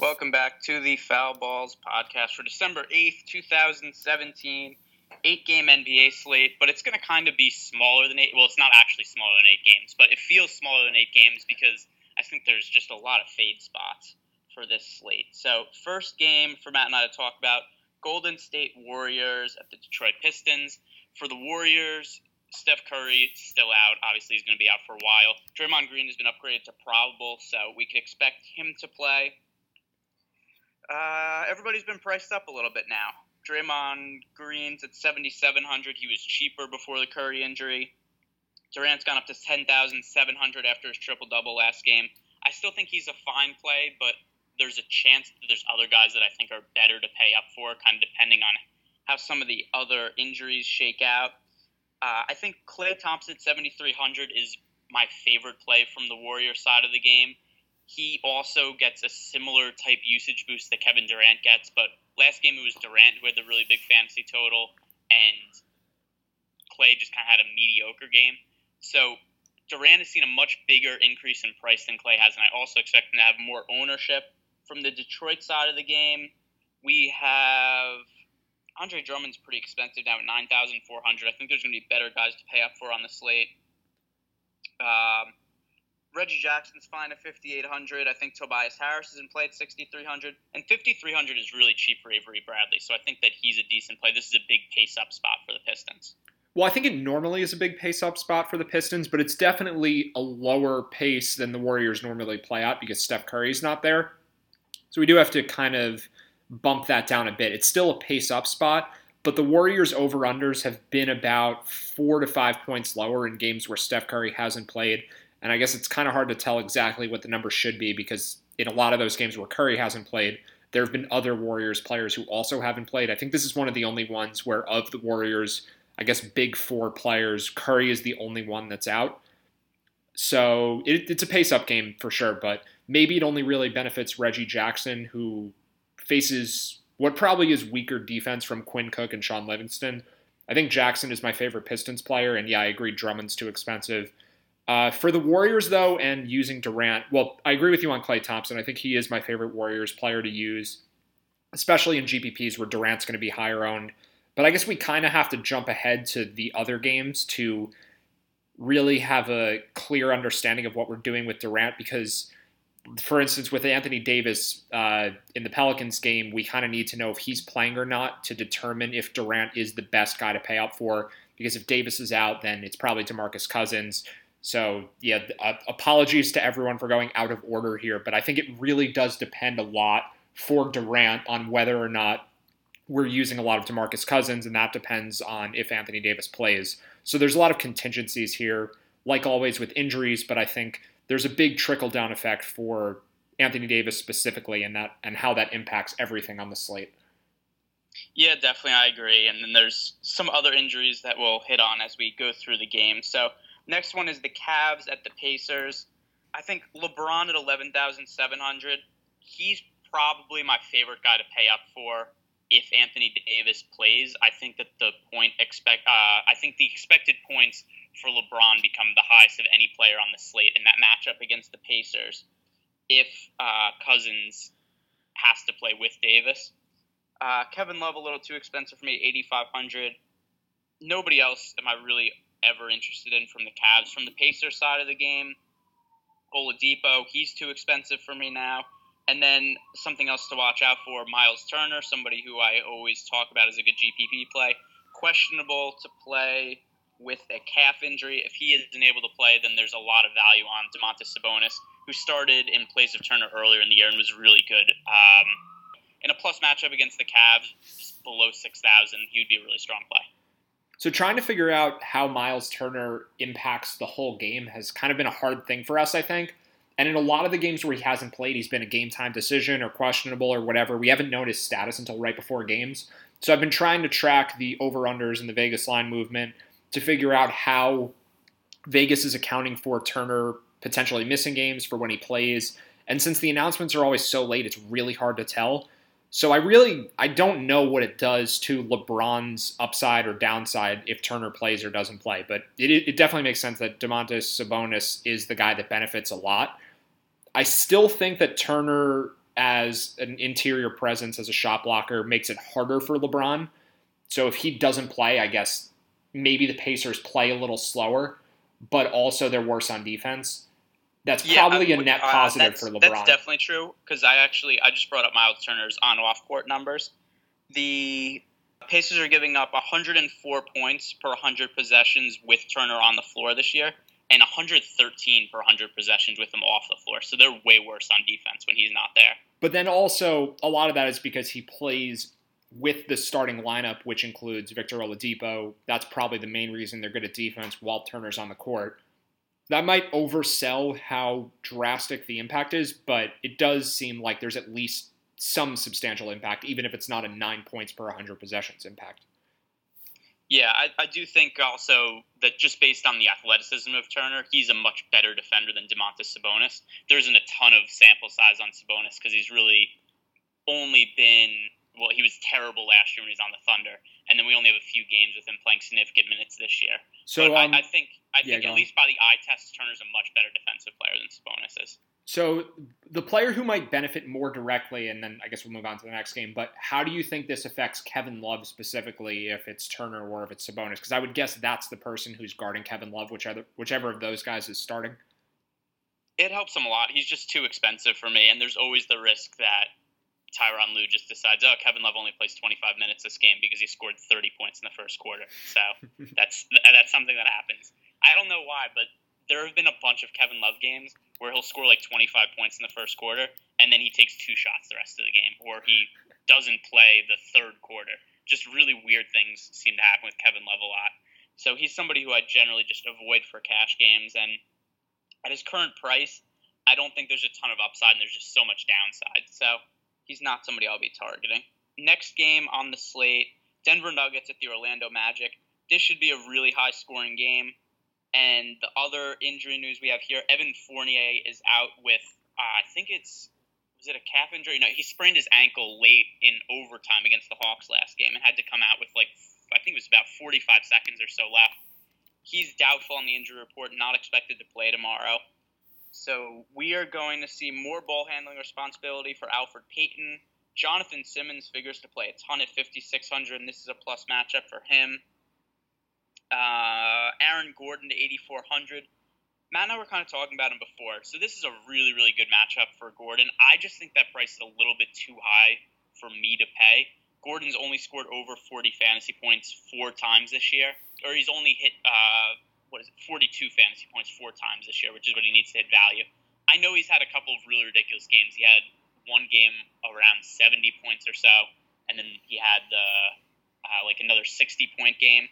Welcome back to the Foul Balls podcast for December 8th, 2017, 8-game NBA slate, but it's going to kind of be smaller than 8. Well, it's not actually smaller than 8 games, but it feels smaller than 8 games because I think there's just a lot of fade spots for this slate. So first game for Matt and I to talk about, Golden State Warriors at the Detroit Pistons. For the Warriors, Steph Curry is still out. Obviously, he's going to be out for a while. Draymond Green has been upgraded to probable, so we could expect him to play. Everybody's been priced up a little bit now. Draymond Green's at $7,700. He was cheaper before the Curry injury. Durant's gone up to $10,700 after his triple-double last game. I still think he's a fine play, but there's a chance that there's other guys that I think are better to pay up for, kind of depending on how some of the other injuries shake out. I think Klay Thompson at $7,300 is my favorite play from the Warrior side of the game. He also gets a similar type usage boost that Kevin Durant gets, but last game it was Durant who had the really big fantasy total, and Klay just kind of had a mediocre game. So Durant has seen a much bigger increase in price than Klay has, and I also expect him to have more ownership. From the Detroit side of the game, we have Andre Drummond's pretty expensive now at $9,400. I think there's going to be better guys to pay up for on the slate. Reggie Jackson's fine at $5,800. I think Tobias Harris is in play at $6,300. And $5,300 is really cheap for Avery Bradley, so I think that he's a decent play. This is a big pace-up spot for the Pistons. Well, I think it normally is a big pace-up spot for the Pistons, but it's definitely a lower pace than the Warriors normally play out because Steph Curry's not there. So we do have to kind of bump that down a bit. It's still a pace-up spot, but the Warriors' over-unders have been about 4 to 5 points lower in games where Steph Curry hasn't played. And I guess it's kind of hard to tell exactly what the number should be because in a lot of those games where Curry hasn't played, there have been other Warriors players who also haven't played. I think this is one of the only ones where of the Warriors, I guess big four players, Curry is the only one that's out. So it's a pace-up game for sure, but maybe it only really benefits Reggie Jackson, who faces what probably is weaker defense from Quinn Cook and Sean Livingston. I think Jackson is my favorite Pistons player, and yeah, I agree Drummond's too expensive. For the Warriors, though, and using Durant, well, I agree with you on Klay Thompson. I think he is my favorite Warriors player to use, especially in GPPs where Durant's going to be higher owned. But I guess we kind of have to jump ahead to the other games to really have a clear understanding of what we're doing with Durant because, for instance, with Anthony Davis in the Pelicans game, we kind of need to know if he's playing or not to determine if Durant is the best guy to pay up for because if Davis is out, then it's probably DeMarcus Cousins. So, yeah, apologies to everyone for going out of order here, but I think it really does depend a lot for Durant on whether or not we're using a lot of DeMarcus Cousins, and that depends on if Anthony Davis plays. So there's a lot of contingencies here, like always with injuries, but I think there's a big trickle-down effect for Anthony Davis specifically and how that impacts everything on the slate. Yeah, definitely, I agree. And then there's some other injuries that we'll hit on as we go through the game. So next one is the Cavs at the Pacers. I think LeBron at $11,700. He's probably my favorite guy to pay up for if Anthony Davis plays. I think that I think the expected points for LeBron become the highest of any player on the slate in that matchup against the Pacers if Cousins has to play with Davis. Kevin Love a little too expensive for me at $8,500. Nobody else am I really ever interested in from the Cavs. From the Pacers side of the game, Oladipo, he's too expensive for me now. And then something else to watch out for, Myles Turner, somebody who I always talk about as a good GPP play. Questionable to play with a calf injury. If he isn't able to play, then there's a lot of value on Domantas Sabonis, who started in place of Turner earlier in the year and was really good. In a plus matchup against the Cavs, below 6,000, he would be a really strong play. So trying to figure out how Myles Turner impacts the whole game has kind of been a hard thing for us, I think. And in a lot of the games where he hasn't played, he's been a game-time decision or questionable or whatever. We haven't known his status until right before games. So I've been trying to track the over-unders and the Vegas line movement to figure out how Vegas is accounting for Turner potentially missing games for when he plays. And since the announcements are always so late, it's really hard to tell. So I don't know what it does to LeBron's upside or downside if Turner plays or doesn't play. But it definitely makes sense that Domantas Sabonis is the guy that benefits a lot. I still think that Turner as an interior presence, as a shot blocker, makes it harder for LeBron. So if he doesn't play, I guess maybe the Pacers play a little slower, but also they're worse on defense. That's probably a net positive for LeBron. That's definitely true, because I just brought up Myles Turner's on-off-court numbers. The Pacers are giving up 104 points per 100 possessions with Turner on the floor this year, and 113 per 100 possessions with him off the floor. So they're way worse on defense when he's not there. But then also, a lot of that is because he plays with the starting lineup, which includes Victor Oladipo. That's probably the main reason they're good at defense while Turner's on the court. That might oversell how drastic the impact is, but it does seem like there's at least some substantial impact, even if it's not a 9 points per 100 possessions impact. Yeah, I do think also that just based on the athleticism of Turner, he's a much better defender than Domantas Sabonis. There isn't a ton of sample size on Sabonis because he's really only been, well, he was terrible last year when he was on the Thunder, and then we only have a few games with him playing significant minutes this year. So I think at least by the eye test, Turner's a much better defensive player than Sabonis is. So the player who might benefit more directly, and then I guess we'll move on to the next game, but how do you think this affects Kevin Love specifically, if it's Turner or if it's Sabonis? Because I would guess that's the person who's guarding Kevin Love, whichever of those guys is starting. It helps him a lot. He's just too expensive for me, and there's always the risk that Tyronn Lue just decides, oh, Kevin Love only plays 25 minutes this game because he scored 30 points in the first quarter. So that's something that happens. I don't know why, but there have been a bunch of Kevin Love games where he'll score like 25 points in the first quarter, and then he takes two shots the rest of the game, or he doesn't play the third quarter. Just really weird things seem to happen with Kevin Love a lot. So he's somebody who I generally just avoid for cash games, and at his current price, I don't think there's a ton of upside, and there's just so much downside. So he's not somebody I'll be targeting. Next game on the slate, Denver Nuggets at the Orlando Magic. This should be a really high-scoring game. And the other injury news we have here, Evan Fournier is out with, was it a calf injury? No, he sprained his ankle late in overtime against the Hawks last game and had to come out with, I think it was about 45 seconds or so left. He's doubtful on the injury report, not expected to play tomorrow. So we are going to see more ball handling responsibility for Alfred Payton. Jonathan Simmons figures to play a ton at 5,600, and this is a plus matchup for him. Aaron Gordon to 8,400. Matt and I were kind of talking about him before. So this is a really, really good matchup for Gordon. I just think that price is a little bit too high for me to pay. Gordon's only scored over 40 fantasy points four times this year, or he's only hit 42 fantasy points four times this year, which is what he needs to hit value. I know he's had a couple of really ridiculous games. He had one game around 70 points or so, and then he had another 60-point game.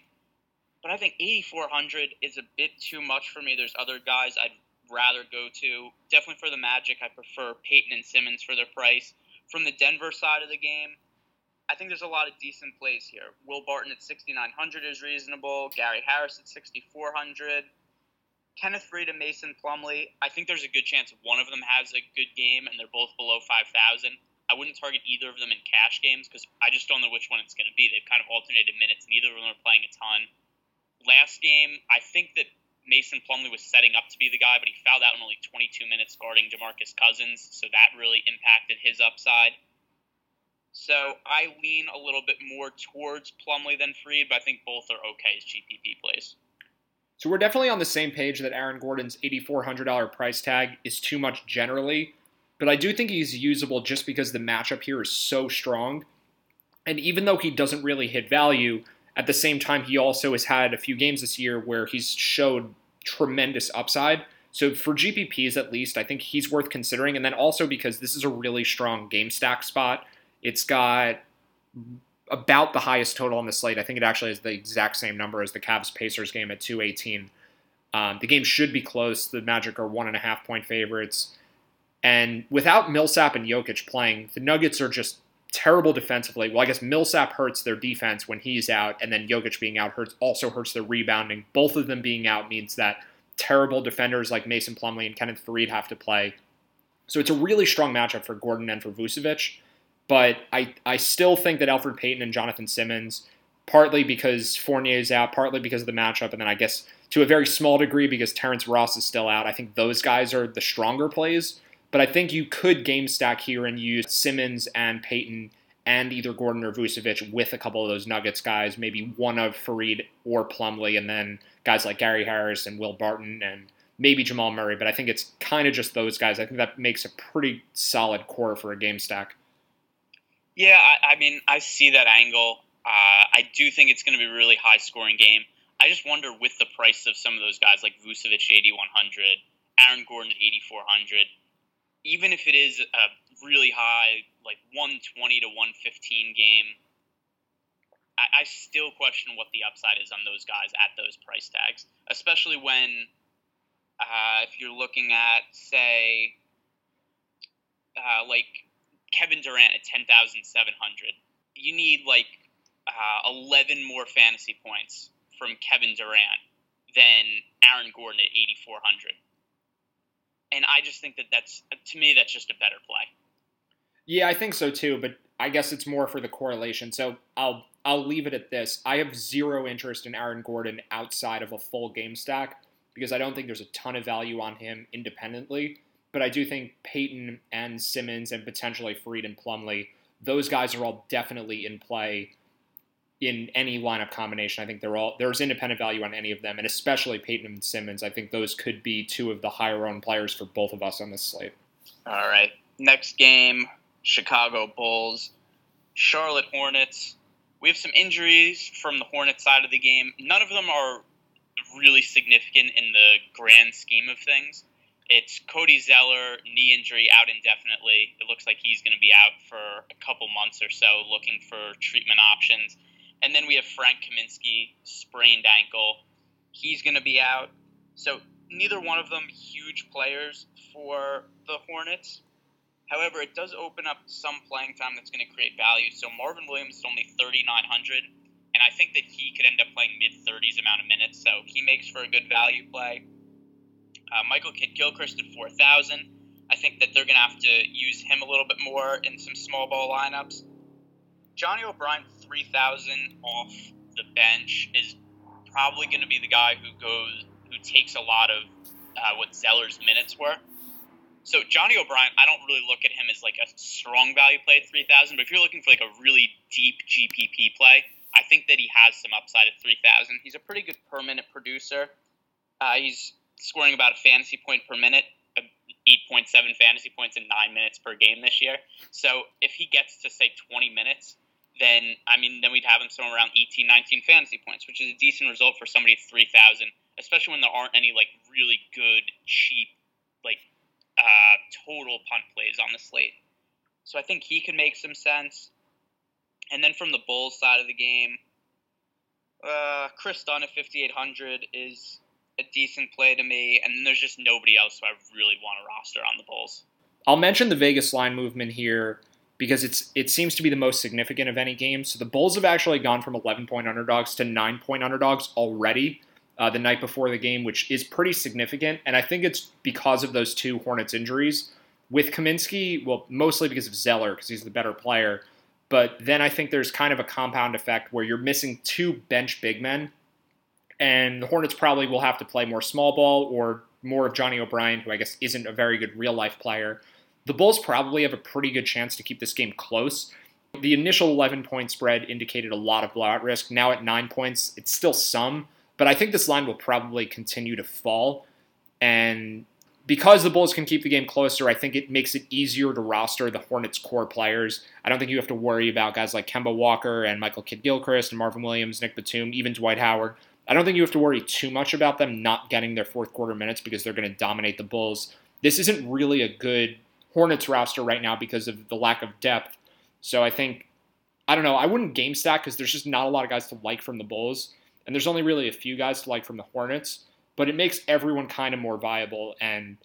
But I think 8,400 is a bit too much for me. There's other guys I'd rather go to. Definitely for the Magic, I prefer Payton and Simmons for their price. From the Denver side of the game, I think there's a lot of decent plays here. Will Barton at 6,900 is reasonable. Gary Harris at 6,400. Kenneth Faried and Mason Plumlee. I think there's a good chance one of them has a good game, and they're both below 5,000. I wouldn't target either of them in cash games because I just don't know which one it's going to be. They've kind of alternated minutes, and neither of them are playing a ton. Last game, I think that Mason Plumlee was setting up to be the guy, but he fouled out in only 22 minutes guarding DeMarcus Cousins, so that really impacted his upside. So I lean a little bit more towards Plumlee than Faried, but I think both are okay as GPP plays. So we're definitely on the same page that Aaron Gordon's $8,400 price tag is too much generally, but I do think he's usable just because the matchup here is so strong. And even though he doesn't really hit value, at the same time, he also has had a few games this year where he's showed tremendous upside. So for GPPs at least, I think he's worth considering. And then also because this is a really strong game stack spot. It's got about the highest total on the slate. I think it actually has the exact same number as the Cavs-Pacers game at 218. The game should be close. The Magic are 1.5-point favorites. And without Millsap and Jokic playing, the Nuggets are just terrible defensively. Well, I guess Millsap hurts their defense when he's out, and then Jokic being out also hurts their rebounding. Both of them being out means that terrible defenders like Mason Plumlee and Kenneth Faried have to play. So it's a really strong matchup for Gordon and for Vucevic. But I still think that Alfred Payton and Jonathan Simmons, partly because Fournier's out, partly because of the matchup, and then I guess to a very small degree because Terrence Ross is still out, I think those guys are the stronger plays. But I think you could game stack here and use Simmons and Payton and either Gordon or Vucevic with a couple of those Nuggets guys, maybe one of Faried or Plumlee, and then guys like Gary Harris and Will Barton and maybe Jamal Murray. But I think it's kind of just those guys. I think that makes a pretty solid core for a game stack. Yeah, I mean, I see that angle. I do think it's going to be a really high-scoring game. I just wonder with the price of some of those guys like Vucevic at 8,100, Aaron Gordon at 8,400, even if it is a really high, like 120 to 115 game, I still question what the upside is on those guys at those price tags, especially when if you're looking at, say, like Kevin Durant at 10,700. You need like 11 more fantasy points from Kevin Durant than Aaron Gordon at 8,400. And I just think that that's, to me, that's just a better play. Yeah, I think so too, but I guess it's more for the correlation. So I'll leave it at this. I have zero interest in Aaron Gordon outside of a full game stack because I don't think there's a ton of value on him independently. But I do think Payton and Simmons and potentially Faried and Plumlee, those guys are all definitely in play in any lineup combination. I think there's independent value on any of them, and especially Payton and Simmons. I think those could be two of the higher-owned players for both of us on this slate. All right. Next game, Chicago Bulls, Charlotte Hornets. We have some injuries from the Hornets side of the game. None of them are really significant in the grand scheme of things. It's Cody Zeller, knee injury, out indefinitely. It looks like he's going to be out for a couple months or so, looking for treatment options. And then we have Frank Kaminsky, sprained ankle. He's going to be out. So neither one of them huge players for the Hornets. However, it does open up some playing time that's going to create value. So Marvin Williams is only 3,900, and I think that he could end up playing mid-30s amount of minutes. So he makes for a good value play. Michael Kidd-Gilchrist at 4,000. I think that they're going to have to use him a little bit more in some small ball lineups. Johnny O'Brien, 3,000 off the bench, is probably going to be the guy who takes a lot of what Zeller's minutes were. So Johnny O'Brien, I don't really look at him as like a strong value play at 3,000, but if you're looking for like a really deep GPP play, I think that he has some upside at 3,000. He's a pretty good permanent producer. He's scoring about a fantasy point per minute, 8.7 fantasy points in 9 minutes per game this year. So if he gets to, say, 20 minutes, then, I mean, then we'd have him somewhere around 18, 19 fantasy points, which is a decent result for somebody at 3,000, especially when there aren't any, like, really good, cheap, like, total punt plays on the slate. So I think he can make some sense. And then from the Bulls side of the game, Chris Dunn at 5,800 is a decent play to me, and there's just nobody else who I really want to roster on the Bulls. I'll mention the Vegas line movement here because it seems to be the most significant of any game. So the Bulls have actually gone from 11-point underdogs to 9-point underdogs already the night before the game, which is pretty significant, and I think it's because of those two Hornets injuries. With Kaminsky, well, mostly because of Zeller because he's the better player, but then I think there's kind of a compound effect where you're missing two bench big men, and the Hornets probably will have to play more small ball or more of Johnny O'Brien, who I guess isn't a very good real-life player. The Bulls probably have a pretty good chance to keep this game close. The initial 11-point spread indicated a lot of blowout risk. Now at 9 points, it's still some, but I think this line will probably continue to fall. And because the Bulls can keep the game closer, I think it makes it easier to roster the Hornets' core players. I don't think you have to worry about guys like Kemba Walker and Michael Kidd-Gilchrist and Marvin Williams, Nick Batum, even Dwight Howard. I don't think you have to worry too much about them not getting their fourth quarter minutes because they're going to dominate the Bulls. This isn't really a good Hornets roster right now because of the lack of depth. So I think, I don't know, I wouldn't game stack because there's just not a lot of guys to like from the Bulls. And there's only really a few guys to like from the Hornets. But it makes everyone kind of more viable. And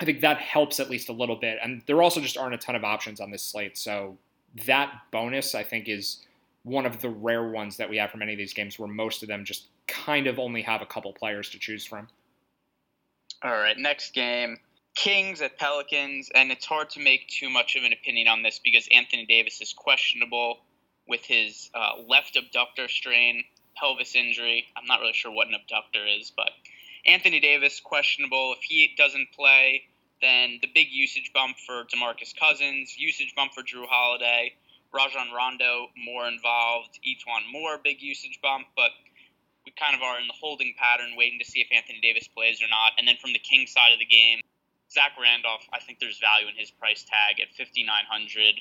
I think that helps at least a little bit. And there also just aren't a ton of options on this slate. So that bonus, I think, is one of the rare ones that we have from any of these games where most of them just kind of only have a couple players to choose from. All right, next game, Kings at Pelicans, and it's hard to make too much of an opinion on this because Anthony Davis is questionable with his left abductor strain, pelvis injury. I'm not really sure what an abductor is, but Anthony Davis questionable. If he doesn't play, Then the big usage bump for DeMarcus Cousins, usage bump for Drew Holiday, Rajon Rondo more involved, Etuan Moore big usage bump, but we kind of are in the holding pattern waiting to see if Anthony Davis plays or not. And then from the Kings side of the game, Zach Randolph, I think there's value in his price tag at $5,900.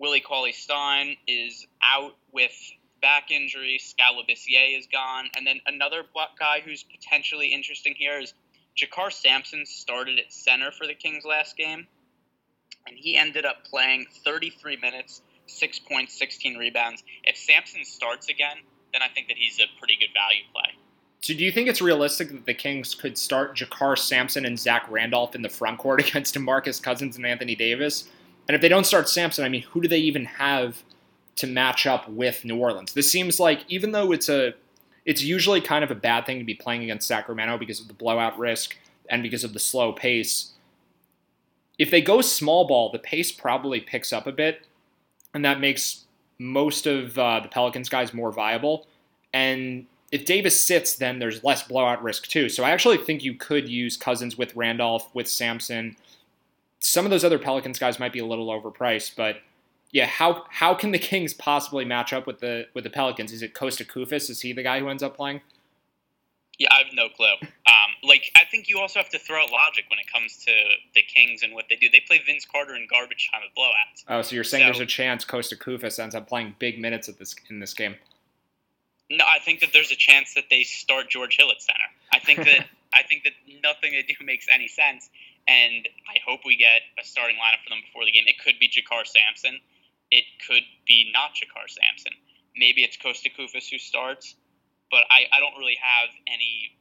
Willie Cauley-Stein is out with back injury. Scalabicier is gone. And then another black guy who's potentially interesting here is Jakarr Sampson started at center for the Kings last game, and he ended up playing 33 minutes, 6 points, 16 rebounds. If Sampson starts again, then I think that he's a pretty good value play. So do you think it's realistic that the Kings could start Jakarr Sampson and Zach Randolph in the frontcourt against DeMarcus Cousins and Anthony Davis? And if they don't start Sampson, I mean, who do they even have to match up with New Orleans? This seems like, even though it's usually kind of a bad thing to be playing against Sacramento because of the blowout risk and because of the slow pace, if they go small ball, the pace probably picks up a bit, and that makes most of the Pelicans guys more viable. And if Davis sits, then there's less blowout risk too. So I actually think you could use Cousins with Randolph, with Sampson. Some of those other Pelicans guys might be a little overpriced, but yeah, how can the Kings possibly match up with the Pelicans? Is it Kostas Koufos? Is he the guy who ends up playing? Yeah, I have no clue. I think you also have to throw out logic when it comes to the Kings and what they do. They play Vince Carter in garbage time at blowouts. Oh, so you're saying there's a chance Kostas Koufos ends up playing big minutes in this game? No, I think that there's a chance that they start George Hill at center. I think that nothing they do makes any sense. And I hope we get a starting lineup for them before the game. It could be Jakarr Sampson. It could be not Jakarr Sampson. Maybe it's Kostas Koufos who starts. But I don't really have any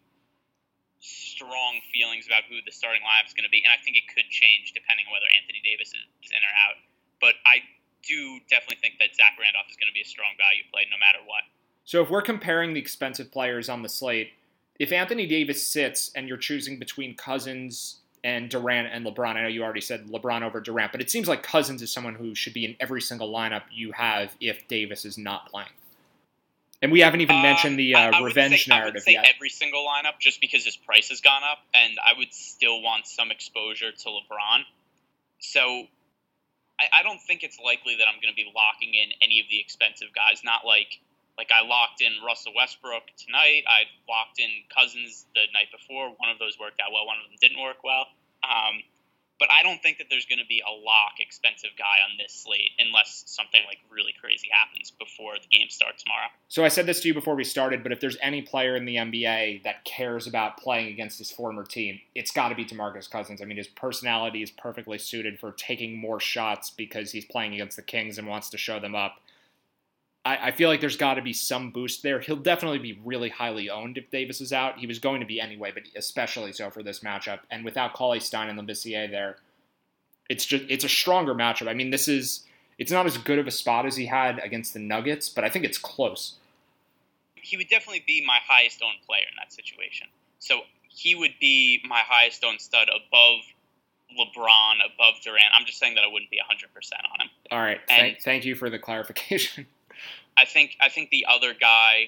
strong feelings about who the starting lineup is going to be. And I think it could change depending on whether Anthony Davis is in or out. But I do definitely think that Zach Randolph is going to be a strong value play no matter what. So if we're comparing the expensive players on the slate, if Anthony Davis sits and you're choosing between Cousins and Durant and LeBron. I know you already said LeBron over Durant, but it seems like Cousins is someone who should be in every single lineup you have if Davis is not playing. And we haven't even mentioned the revenge narrative yet. I would say every single lineup just because his price has gone up, and I would still want some exposure to LeBron. So I don't think it's likely that I'm going to be locking in any of the expensive guys, not like I locked in Russell Westbrook tonight. I locked in Cousins the night before. One of those worked out well. One of them didn't work well. But I don't think that there's going to be a lock expensive guy on this slate unless something like really crazy happens before the game starts tomorrow. So I said this to you before we started, but if there's any player in the NBA that cares about playing against his former team, it's got to be DeMarcus Cousins. I mean, his personality is perfectly suited for taking more shots because he's playing against the Kings and wants to show them up. I feel like there's got to be some boost there. He'll definitely be really highly owned if Davis is out. He was going to be anyway, but especially so for this matchup. And without Cauley-Stein and Labissiere there, it's a stronger matchup. I mean, it's not as good of a spot as he had against the Nuggets, but I think it's close. He would definitely be my highest owned player in that situation. So he would be my highest owned stud above LeBron, above Durant. I'm just saying that I wouldn't be 100% on him. All right. Thank you for the clarification. I think the other guy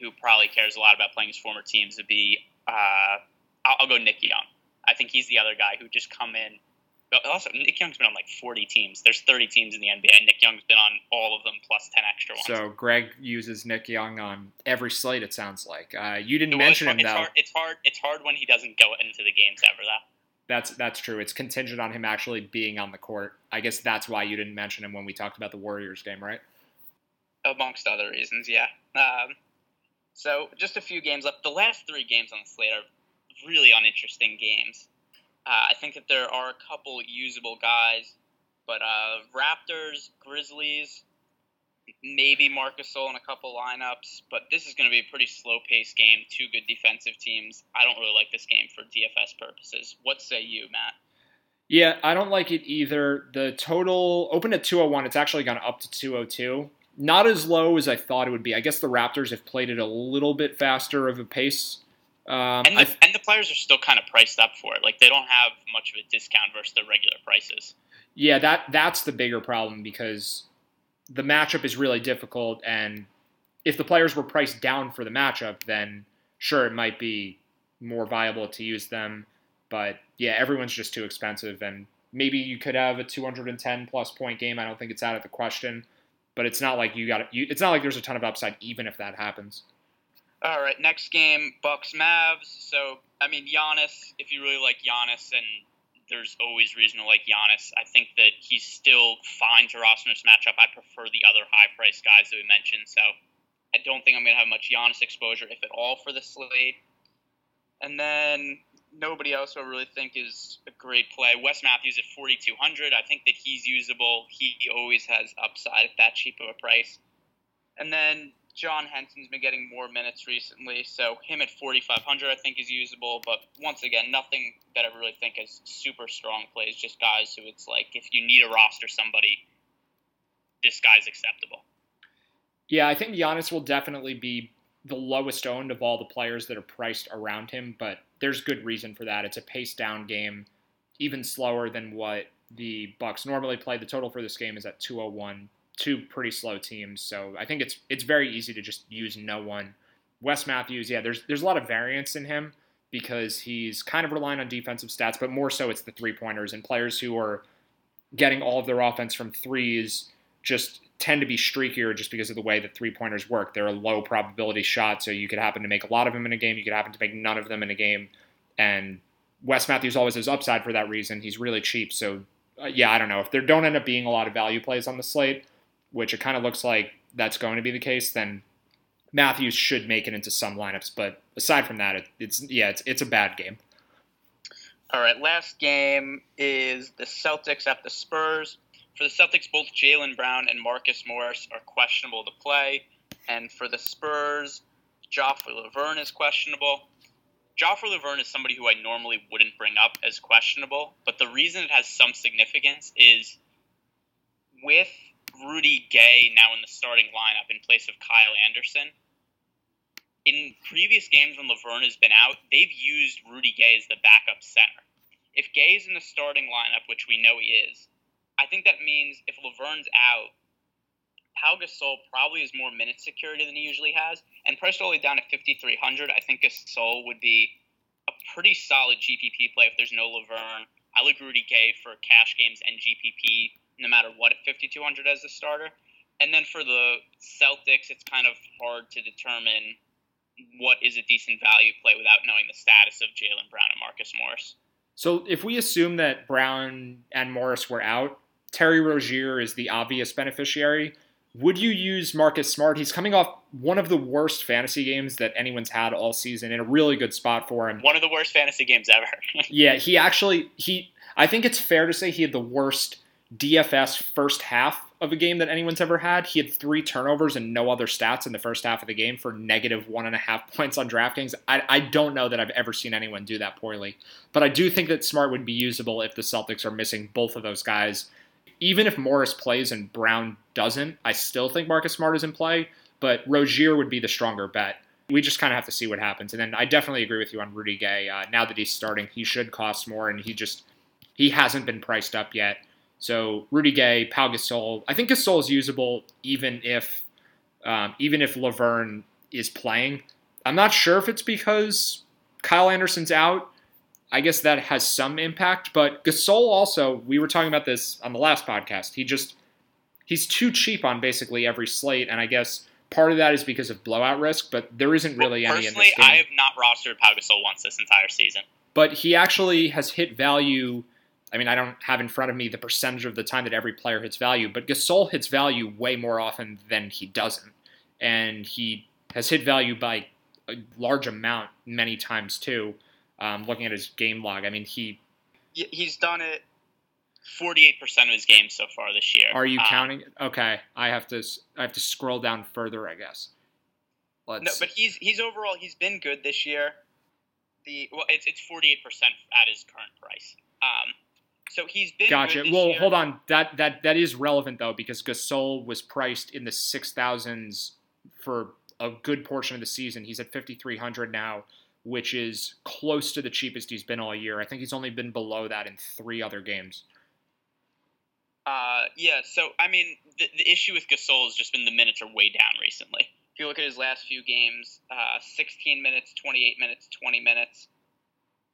who probably cares a lot about playing his former teams would be I'll go Nick Young. I think he's the other guy who just come in. Also, Nick Young's been on like 40 teams. There's 30 teams in the NBA. Nick Young's been on all of them plus 10 extra ones. So Greg uses Nick Young on every slate. It sounds like you didn't mention him though. It's hard when he doesn't go into the games ever though. That's true. It's contingent on him actually being on the court. I guess that's why you didn't mention him when we talked about the Warriors game, right? Amongst other reasons, yeah. So just a few games left. The last three games on the slate are really uninteresting games. I think that there are a couple usable guys, but Raptors, Grizzlies, maybe Marc Gasol in a couple lineups, but this is going to be a pretty slow-paced game, two good defensive teams. I don't really like this game for DFS purposes. What say you, Matt? Yeah, I don't like it either. The total opened at 201. It's actually gone up to 202. Not as low as I thought it would be. I guess the Raptors have played it a little bit faster of a pace. And the players are still kind of priced up for it. Like, they don't have much of a discount versus their regular prices. Yeah, that's the bigger problem because the matchup is really difficult. And if the players were priced down for the matchup, then sure, it might be more viable to use them. But yeah, everyone's just too expensive, and maybe you could have a 210-plus point game. I don't think it's out of the question, but it's not like it's not like there's a ton of upside even if that happens. All right, next game, Bucks-Mavs. So, I mean, Giannis, if you really like Giannis, and there's always reason to like Giannis, I think that he's still fine to roster in this matchup. I prefer the other high-priced guys that we mentioned, so I don't think I'm going to have much Giannis exposure, if at all, for the slate. And then nobody else I really think is a great play. Wes Matthews at 4,200. I think that he's usable. He always has upside at that cheap of a price. And then John Henson's been getting more minutes recently, so him at 4,500 I think is usable. But once again, nothing that I really think is super strong plays, just guys who it's like if you need a roster somebody, this guy's acceptable. Yeah, I think Giannis will definitely be the lowest owned of all the players that are priced around him, but there's good reason for that. It's a pace down game, even slower than what the Bucks normally play. The total for this game is at 201. Two pretty slow teams, so I think it's very easy to just use no one. Wes Matthews, yeah, there's a lot of variance in him because he's kind of relying on defensive stats, but more so it's the three-pointers, and players who are getting all of their offense from threes just tend to be streakier just because of the way that three-pointers work. They're a low-probability shot, so you could happen to make a lot of them in a game. You could happen to make none of them in a game. And Wes Matthews always has upside for that reason. He's really cheap, so yeah, I don't know. If there don't end up being a lot of value plays on the slate, which it kind of looks like that's going to be the case, then Matthews should make it into some lineups. But aside from that, it's a bad game. All right, last game is the Celtics at the Spurs. For the Celtics, both Jaylen Brown and Marcus Morris are questionable to play. And for the Spurs, Joffrey Laverne is questionable. Joffrey Laverne is somebody who I normally wouldn't bring up as questionable, but the reason it has some significance is with Rudy Gay now in the starting lineup in place of Kyle Anderson, in previous games when Laverne has been out, they've used Rudy Gay as the backup center. If Gay's in the starting lineup, which we know he is, I think that means if Laverne's out, Pau Gasol probably has more minute security than he usually has. And priced all the way down at 5,300, I think Gasol would be a pretty solid GPP play if there's no Laverne. I like Rudy Gay for cash games and GPP, no matter what, at 5,200 as the starter. And then for the Celtics, it's kind of hard to determine what is a decent value play without knowing the status of Jaylen Brown and Marcus Morris. So if we assume that Brown and Morris were out, Terry Rozier is the obvious beneficiary. Would you use Marcus Smart? He's coming off one of the worst fantasy games that anyone's had all season in a really good spot for him. One of the worst fantasy games ever. Yeah, he I think it's fair to say he had the worst DFS first half of a game that anyone's ever had. He had 3 turnovers and no other stats in the first half of the game for -1.5 points on DraftKings. I don't know that I've ever seen anyone do that poorly, but I do think that Smart would be usable if the Celtics are missing both of those guys. Even if Morris plays and Brown doesn't, I still think Marcus Smart is in play, but Rozier would be the stronger bet. We just kind of have to see what happens. And then I definitely agree with you on Rudy Gay. Now that he's starting, he should cost more, and he hasn't been priced up yet. So Rudy Gay, Pau Gasol. I think Gasol is usable even if Laverne is playing. I'm not sure if it's because Kyle Anderson's out. I guess that has some impact, but Gasol also, we were talking about this on the last podcast, he's too cheap on basically every slate, and I guess part of that is because of blowout risk, but there isn't really any in this game. Personally, I have not rostered Pau Gasol once this entire season. But he actually has hit value. I mean, I don't have in front of me the percentage of the time that every player hits value, but Gasol hits value way more often than he doesn't, and he has hit value by a large amount many times too. Looking at his game log, I mean, he's done it 48% of his games so far this year. Are you counting? Okay, I have to scroll down further, I guess. But he's overall he's been good this year. It's 48% at his current price. So he's been gotcha. Good this year. Hold on, that is relevant though because Gasol was priced in the 6,000s for a good portion of the season. He's at 5,300 now, which is close to the cheapest he's been all year. I think he's only been below that in 3 other games. Yeah, so, I mean, the issue with Gasol has just been the minutes are way down recently. If you look at his last few games, 16 minutes, 28 minutes, 20 minutes.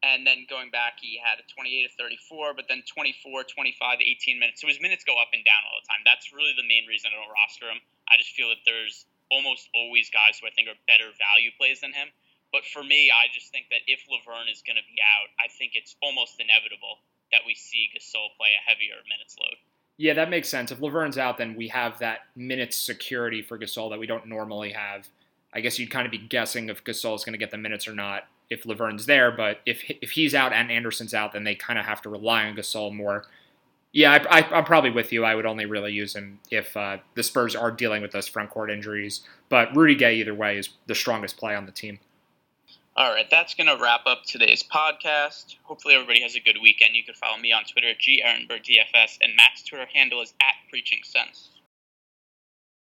And then going back, he had a 28-34, but then 24, 25, 18 minutes. So his minutes go up and down all the time. That's really the main reason I don't roster him. I just feel that there's almost always guys who I think are better value plays than him. But for me, I just think that if LaVerne is going to be out, I think it's almost inevitable that we see Gasol play a heavier minutes load. Yeah, that makes sense. If LaVerne's out, then we have that minutes security for Gasol that we don't normally have. I guess you'd kind of be guessing if Gasol is going to get the minutes or not if LaVerne's there, but if he's out and Anderson's out, then they kind of have to rely on Gasol more. Yeah, I'm probably with you. I would only really use him if the Spurs are dealing with those front court injuries, but Rudy Gay either way is the strongest play on the team. All right, that's going to wrap up today's podcast. Hopefully everybody has a good weekend. You can follow me on Twitter at GAaronbergDFS, and Matt's Twitter handle is at PreachingSense.